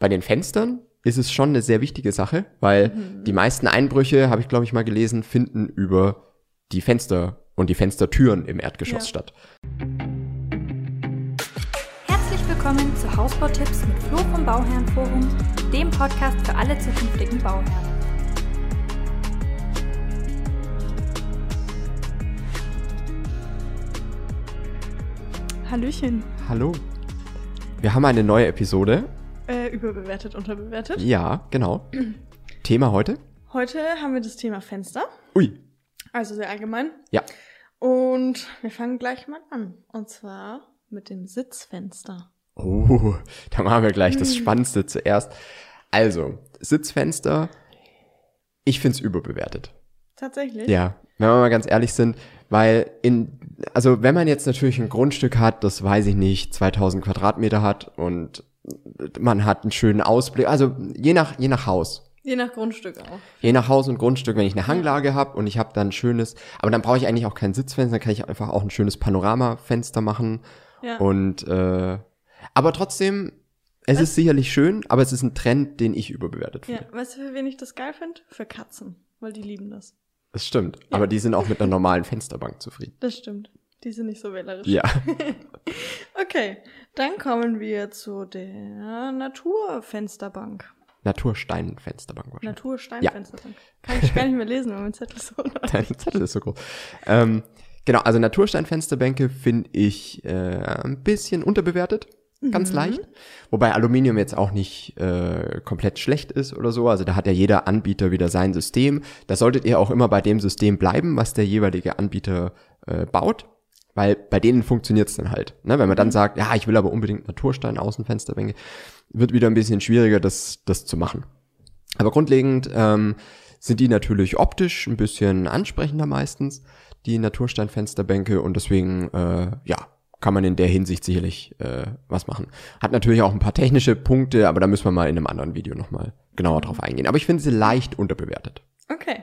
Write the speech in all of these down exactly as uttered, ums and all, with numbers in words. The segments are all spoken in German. Bei den Fenstern ist es schon eine sehr wichtige Sache, weil mhm. die meisten Einbrüche, habe ich glaube ich mal gelesen, finden über die Fenster und die Fenstertüren im Erdgeschoss ja. statt. Herzlich willkommen zu Hausbautipps mit Flo vom Bauherrenforum, dem Podcast für alle zukünftigen Bauherren. Hallöchen. Hallo. Wir haben eine neue Episode. Äh, überbewertet, unterbewertet. Ja, genau. Thema heute? Heute haben wir das Thema Fenster. Ui. Also sehr allgemein. Ja. Und wir fangen gleich mal an. Und zwar mit dem Sitzfenster. Oh, da machen wir gleich das Spannendste zuerst. Also, Sitzfenster, ich find's überbewertet. Tatsächlich? Ja, wenn wir mal ganz ehrlich sind, weil in, also wenn man jetzt natürlich ein Grundstück hat, das weiß ich nicht, zweitausend Quadratmeter hat und man hat einen schönen Ausblick, also je nach, je nach Haus. Je nach Grundstück auch. Je nach Haus und Grundstück, wenn ich eine Hanglage habe und ich habe dann ein schönes, aber dann brauche ich eigentlich auch kein Sitzfenster, dann kann ich einfach auch ein schönes Panoramafenster machen. Ja. Und, äh, aber trotzdem, es weißt, ist sicherlich schön, aber es ist ein Trend, den ich überbewertet finde. Ja, weißt du, für wen ich das geil finde? Für Katzen, weil die lieben das. Das stimmt, ja. Aber die sind auch mit einer normalen Fensterbank zufrieden. Das stimmt, die sind nicht so wählerisch. Ja. Okay, dann kommen wir zu der Naturfensterbank. Natursteinfensterbank wahrscheinlich. Natursteinfensterbank. Ja. Kann ich gar nicht mehr lesen, weil mein Zettel so Dein Zettel ist so groß. Ähm, genau, also Natursteinfensterbänke finde ich äh, ein bisschen unterbewertet. Ganz mhm. leicht. Wobei Aluminium jetzt auch nicht äh, komplett schlecht ist oder so. Also da hat ja jeder Anbieter wieder sein System. Da solltet ihr auch immer bei dem System bleiben, was der jeweilige Anbieter äh, baut. Weil bei denen funktioniert's dann halt. Ne? Wenn man dann sagt, ja, ich will aber unbedingt Naturstein, Außenfensterbänke, wird wieder ein bisschen schwieriger, das, das zu machen. Aber grundlegend ähm, sind die natürlich optisch ein bisschen ansprechender meistens, die Natursteinfensterbänke. Und deswegen, äh, ja, kann man in der Hinsicht sicherlich äh, was machen. Hat natürlich auch ein paar technische Punkte, aber da müssen wir mal in einem anderen Video nochmal genauer drauf eingehen. Aber ich finde sie leicht unterbewertet. Okay,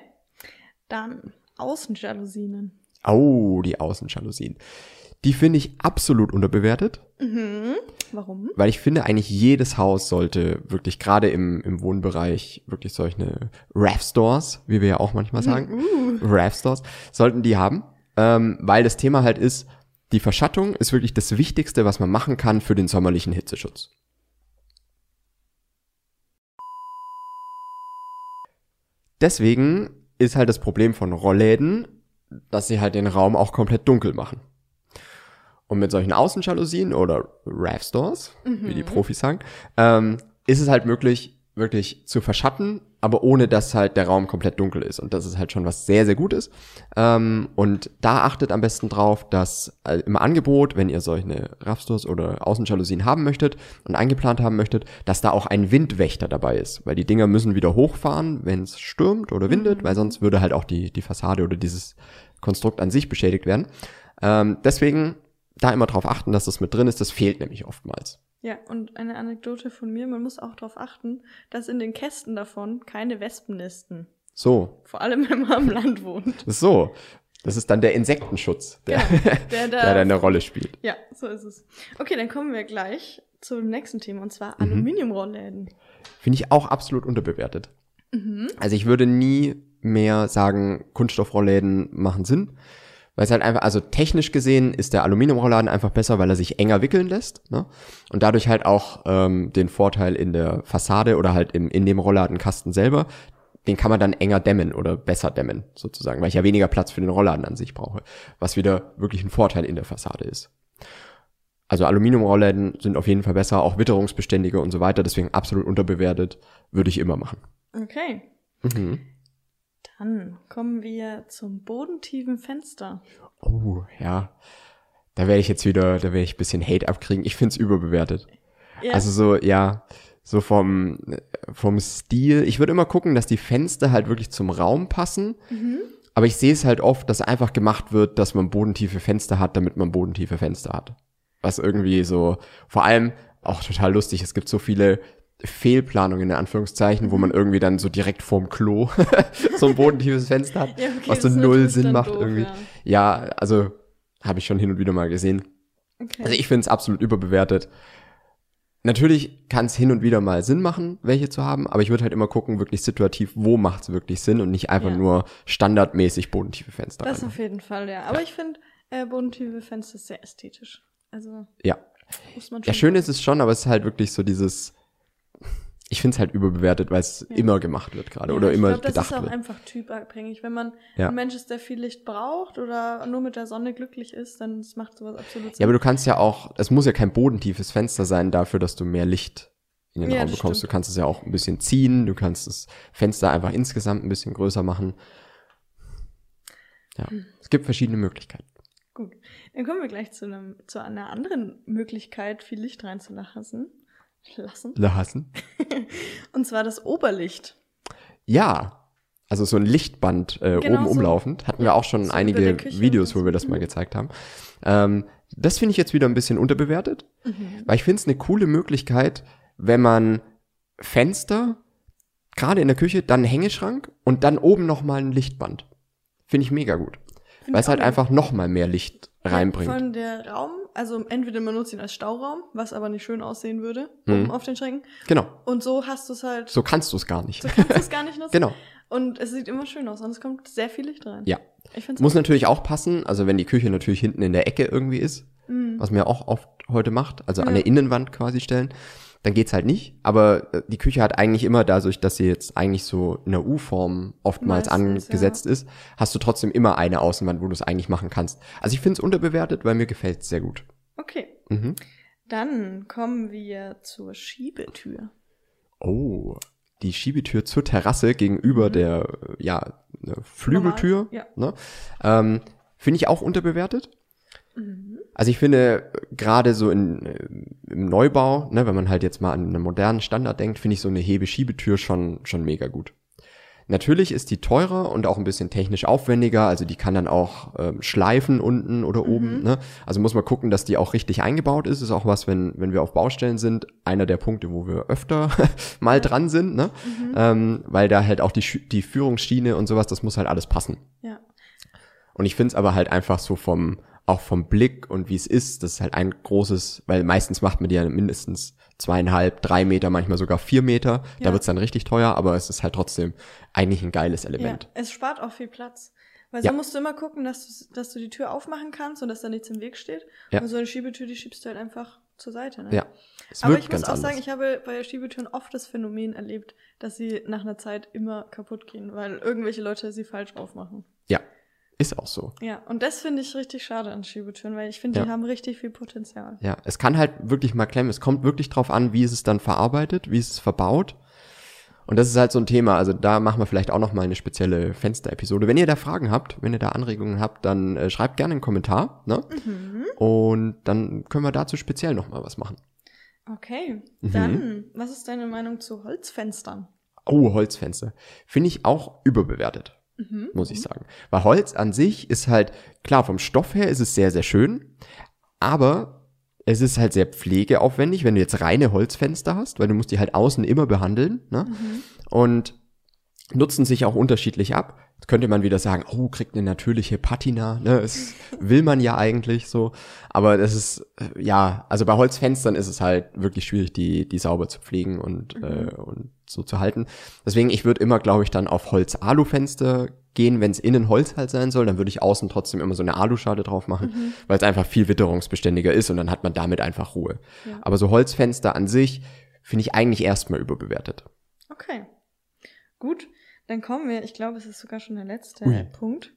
dann Außenjalousien. Oh, die Außenjalousien. Die finde ich absolut unterbewertet. Mhm. Warum? Weil ich finde, eigentlich jedes Haus sollte wirklich, gerade im, im Wohnbereich, wirklich solche Raffstores, wie wir ja auch manchmal sagen, mhm. Raffstores, sollten die haben, ähm, weil das Thema halt ist, die Verschattung ist wirklich das Wichtigste, was man machen kann für den sommerlichen Hitzeschutz. Deswegen ist halt das Problem von Rollläden, dass sie halt den Raum auch komplett dunkel machen. Und mit solchen Außenjalousien oder Raffstores, mhm. wie die Profis sagen, ähm, ist es halt möglich, wirklich zu verschatten, aber ohne, dass halt der Raum komplett dunkel ist. Und das ist halt schon was sehr, sehr Gutes. Ähm, und da achtet am besten drauf, dass äh, im Angebot, wenn ihr solche Raffstores oder Außenjalousien haben möchtet und eingeplant haben möchtet, dass da auch ein Windwächter dabei ist. Weil die Dinger müssen wieder hochfahren, wenn es stürmt oder windet, mhm. weil sonst würde halt auch die, die Fassade oder dieses Konstrukt an sich beschädigt werden. Ähm, deswegen da immer drauf achten, dass das mit drin ist. Das fehlt nämlich oftmals. Ja, und eine Anekdote von mir, man muss auch darauf achten, dass in den Kästen davon keine Wespen nisten. So. Vor allem, wenn man am Land wohnt. So, das ist dann der Insektenschutz, der, ja, der, da, der da eine Rolle spielt. Ja, so ist es. Okay, dann kommen wir gleich zum nächsten Thema, und zwar mhm. Aluminiumrollläden. Finde ich auch absolut unterbewertet. Mhm. Also ich würde nie mehr sagen, Kunststoffrollläden machen Sinn. Weil es halt einfach, also technisch gesehen ist der Aluminiumrollladen einfach besser, weil er sich enger wickeln lässt, ne? Und dadurch halt auch ähm, den Vorteil in der Fassade oder halt im, in dem Rollladenkasten selber, den kann man dann enger dämmen oder besser dämmen sozusagen, weil ich ja weniger Platz für den Rollladen an sich brauche, was wieder wirklich ein Vorteil in der Fassade ist. Also Aluminiumrollläden sind auf jeden Fall besser, auch witterungsbeständiger und so weiter, deswegen absolut unterbewertet, würde ich immer machen. Okay. Mhm. Dann kommen wir zum bodentiefen Fenster. Oh, ja. Da werde ich jetzt wieder, da werde ich ein bisschen Hate abkriegen. Ich finde es überbewertet. Ja. Also so, ja, so vom, vom Stil. Ich würde immer gucken, dass die Fenster halt wirklich zum Raum passen. Mhm. Aber ich sehe es halt oft, dass einfach gemacht wird, dass man bodentiefe Fenster hat, damit man bodentiefe Fenster hat. Was irgendwie so, vor allem auch total lustig, es gibt so viele Fehlplanung in Anführungszeichen, wo man irgendwie dann so direkt vorm Klo so ein bodentiefes Fenster hat, ja, okay, was so null Sinn macht doof, irgendwie. Ja, ja, also habe ich schon hin und wieder mal gesehen. Okay. Also ich finde es absolut überbewertet. Natürlich kann es hin und wieder mal Sinn machen, welche zu haben, aber ich würde halt immer gucken, wirklich situativ, wo macht es wirklich Sinn und nicht einfach ja. nur standardmäßig bodentiefe Fenster. Das rein. Auf jeden Fall, ja. Aber ja. ich finde äh, bodentiefe Fenster sehr ästhetisch. Also ja. muss man schon. Ja, schön machen. Ist es schon, aber es ist halt wirklich so dieses, ich finde es halt überbewertet, weil es ja. immer gemacht wird gerade ja, oder immer glaub, gedacht wird. Das ist auch wird. einfach typabhängig. Wenn man ja. ein Mensch ist, der viel Licht braucht oder nur mit der Sonne glücklich ist, dann macht sowas absolut Sinn. Ja, aber du kannst ja auch, es muss ja kein bodentiefes Fenster sein dafür, dass du mehr Licht in den ja, Raum bekommst. Stimmt. Du kannst es ja auch ein bisschen ziehen, du kannst das Fenster einfach insgesamt ein bisschen größer machen. Ja, hm. es gibt verschiedene Möglichkeiten. Gut, dann kommen wir gleich zu, einem, zu einer anderen Möglichkeit, viel Licht reinzulassen. Lassen. Lassen. Und zwar das Oberlicht. Ja, also so ein Lichtband äh, genau oben so. umlaufend. Hatten wir auch schon so einige Videos, wo wir das mal gezeigt haben. Ähm, das finde ich jetzt wieder ein bisschen unterbewertet, mhm. weil ich finde es eine coole Möglichkeit, wenn man Fenster, gerade in der Küche, dann einen Hängeschrank und dann oben nochmal ein Lichtband. Finde ich mega gut. Weil es halt einfach nochmal mehr Licht reinbringt. Von der Raum, also entweder man nutzt ihn als Stauraum, was aber nicht schön aussehen würde, oben mhm. auf den Schränken. Genau. Und so hast du es halt... So kannst du es gar nicht. So kannst du es gar nicht nutzen. Genau. Und es sieht immer schön aus und es kommt sehr viel Licht rein. Ja. Ich find's Muss auch natürlich auch passen, also wenn die Küche natürlich hinten in der Ecke irgendwie ist, mhm. was man ja auch oft heute macht, also ja. an der Innenwand quasi stellen, dann geht's halt nicht. Aber die Küche hat eigentlich immer, dadurch, dass sie jetzt eigentlich so in der U-Form oftmals Meistens, angesetzt ja. ist, hast du trotzdem immer eine Außenwand, wo du es eigentlich machen kannst. Also ich finde es unterbewertet, weil mir gefällt es sehr gut. Okay. Mhm. Dann kommen wir zur Schiebetür. Oh, die Schiebetür zur Terrasse gegenüber mhm. der ja, Flügeltür. Ja. Ne? Ähm, finde ich auch unterbewertet. Mhm. Also ich finde, gerade so in, im Neubau, ne, wenn man halt jetzt mal an einen modernen Standard denkt, finde ich so eine Hebe-Schiebetür schon, schon mega gut. Natürlich ist die teurer und auch ein bisschen technisch aufwendiger, also die kann dann auch ähm, schleifen unten oder mhm. oben. Ne? Also muss man gucken, dass die auch richtig eingebaut ist. Ist auch was, wenn, wenn wir auf Baustellen sind, einer der Punkte, wo wir öfter mal dran sind, ne? Mhm. Ähm, weil da halt auch die, die Führungsschiene und sowas, das muss halt alles passen. Ja. Und ich finde es aber halt einfach so vom... auch vom Blick und wie es ist, das ist halt ein großes, weil meistens macht man die ja mindestens zweieinhalb, drei Meter, manchmal sogar vier Meter. Ja. Da wird's dann richtig teuer, aber es ist halt trotzdem eigentlich ein geiles Element. Ja, es spart auch viel Platz. Weil so ja. musst du immer gucken, dass du, dass du die Tür aufmachen kannst und dass da nichts im Weg steht. Ja. Und so eine Schiebetür, die schiebst du halt einfach zur Seite. Ne? Ja, es aber ich muss auch anders. sagen, ich habe bei Schiebetüren oft das Phänomen erlebt, dass sie nach einer Zeit immer kaputt gehen, weil irgendwelche Leute sie falsch aufmachen. Ja. Ist auch so. Ja, und das finde ich richtig schade an Schiebetüren, weil ich finde, ja. die haben richtig viel Potenzial. Ja, es kann halt wirklich mal klemmen. Es kommt wirklich drauf an, wie ist es dann verarbeitet, wie ist es verbaut. Und das ist halt so ein Thema. Also da machen wir vielleicht auch nochmal eine spezielle Fensterepisode. Wenn ihr da Fragen habt, wenn ihr da Anregungen habt, dann äh, schreibt gerne einen Kommentar. Ne? Mhm. Und dann können wir dazu speziell nochmal was machen. Okay, mhm. dann, was ist deine Meinung zu Holzfenstern? Oh, Holzfenster. Finde ich auch überbewertet. Mhm. Muss ich sagen. Weil Holz an sich ist halt, klar, vom Stoff her ist es sehr, sehr schön, aber es ist halt sehr pflegeaufwendig, wenn du jetzt reine Holzfenster hast, weil du musst die halt außen immer behandeln, ne? Mhm. Und nutzen sich auch unterschiedlich ab. Jetzt könnte man wieder sagen, oh, kriegt eine natürliche Patina, ne? Das will man ja eigentlich so. Aber das ist, ja, also bei Holzfenstern ist es halt wirklich schwierig, die, die sauber zu pflegen und, mhm. äh, und so zu halten. Deswegen, ich würde immer, glaube ich, dann auf Holz-Alu-Fenster gehen, wenn es innen Holz halt sein soll, dann würde ich außen trotzdem immer so eine Aluschale drauf machen, mhm. weil es einfach viel witterungsbeständiger ist und dann hat man damit einfach Ruhe. Ja. Aber so Holzfenster an sich finde ich eigentlich erstmal überbewertet. Okay. Gut, dann kommen wir, ich glaube, es ist sogar schon der letzte Ui. Punkt,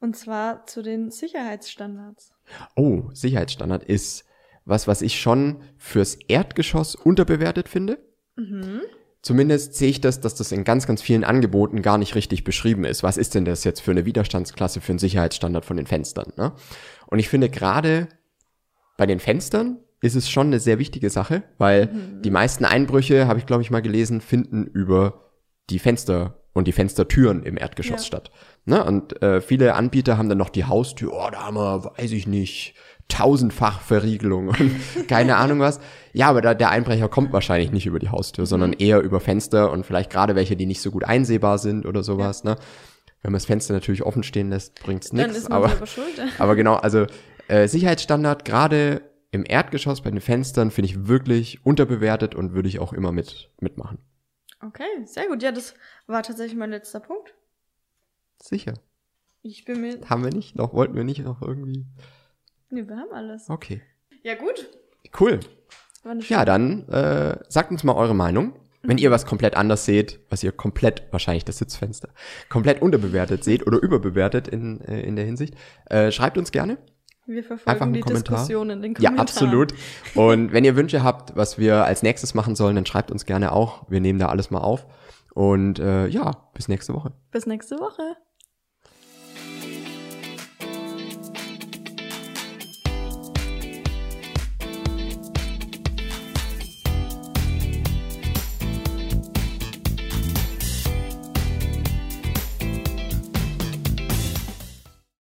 und zwar zu den Sicherheitsstandards. Oh, Sicherheitsstandard ist was, was ich schon fürs Erdgeschoss unterbewertet finde. Mhm. Zumindest sehe ich das, dass das in ganz, ganz vielen Angeboten gar nicht richtig beschrieben ist. Was ist denn das jetzt für eine Widerstandsklasse, für einen Sicherheitsstandard von den Fenstern? Ne? Und ich finde gerade bei den Fenstern ist es schon eine sehr wichtige Sache, weil mhm. die meisten Einbrüche, habe ich glaube ich mal gelesen, finden über die Fenster und die Fenstertüren im Erdgeschoss ja. statt. Ne? Und äh, viele Anbieter haben dann noch die Haustür, oh, da haben wir, weiß ich nicht, tausendfach Verriegelung und keine Ahnung was. Ja, aber da, der Einbrecher kommt wahrscheinlich nicht über die Haustür, mhm. sondern eher über Fenster und vielleicht gerade welche, die nicht so gut einsehbar sind oder sowas. Ja. Ne? Wenn man das Fenster natürlich offen stehen lässt, bringt's nichts. Dann ist man aber, aber schuld. Aber genau, also äh, Sicherheitsstandard, gerade im Erdgeschoss bei den Fenstern finde ich wirklich unterbewertet und würde ich auch immer mit, mitmachen. Okay, sehr gut. Ja, das war tatsächlich mein letzter Punkt. Sicher. Ich bin mir... Haben wir nicht noch, wollten wir nicht noch irgendwie... Nee, wir haben alles. Okay. Ja, gut. Cool. Ja, dann äh, sagt uns mal eure Meinung. Wenn ihr was komplett anders seht, was ihr komplett, wahrscheinlich das Sitzfenster, komplett unterbewertet seht oder überbewertet in, äh, in der Hinsicht, äh, schreibt uns gerne. Wir verfolgen die Kommentar. Diskussion in den Kommentaren. Ja, absolut. Und wenn ihr Wünsche habt, was wir als nächstes machen sollen, dann schreibt uns gerne auch. Wir nehmen da alles mal auf. Und äh, ja, bis nächste Woche. Bis nächste Woche.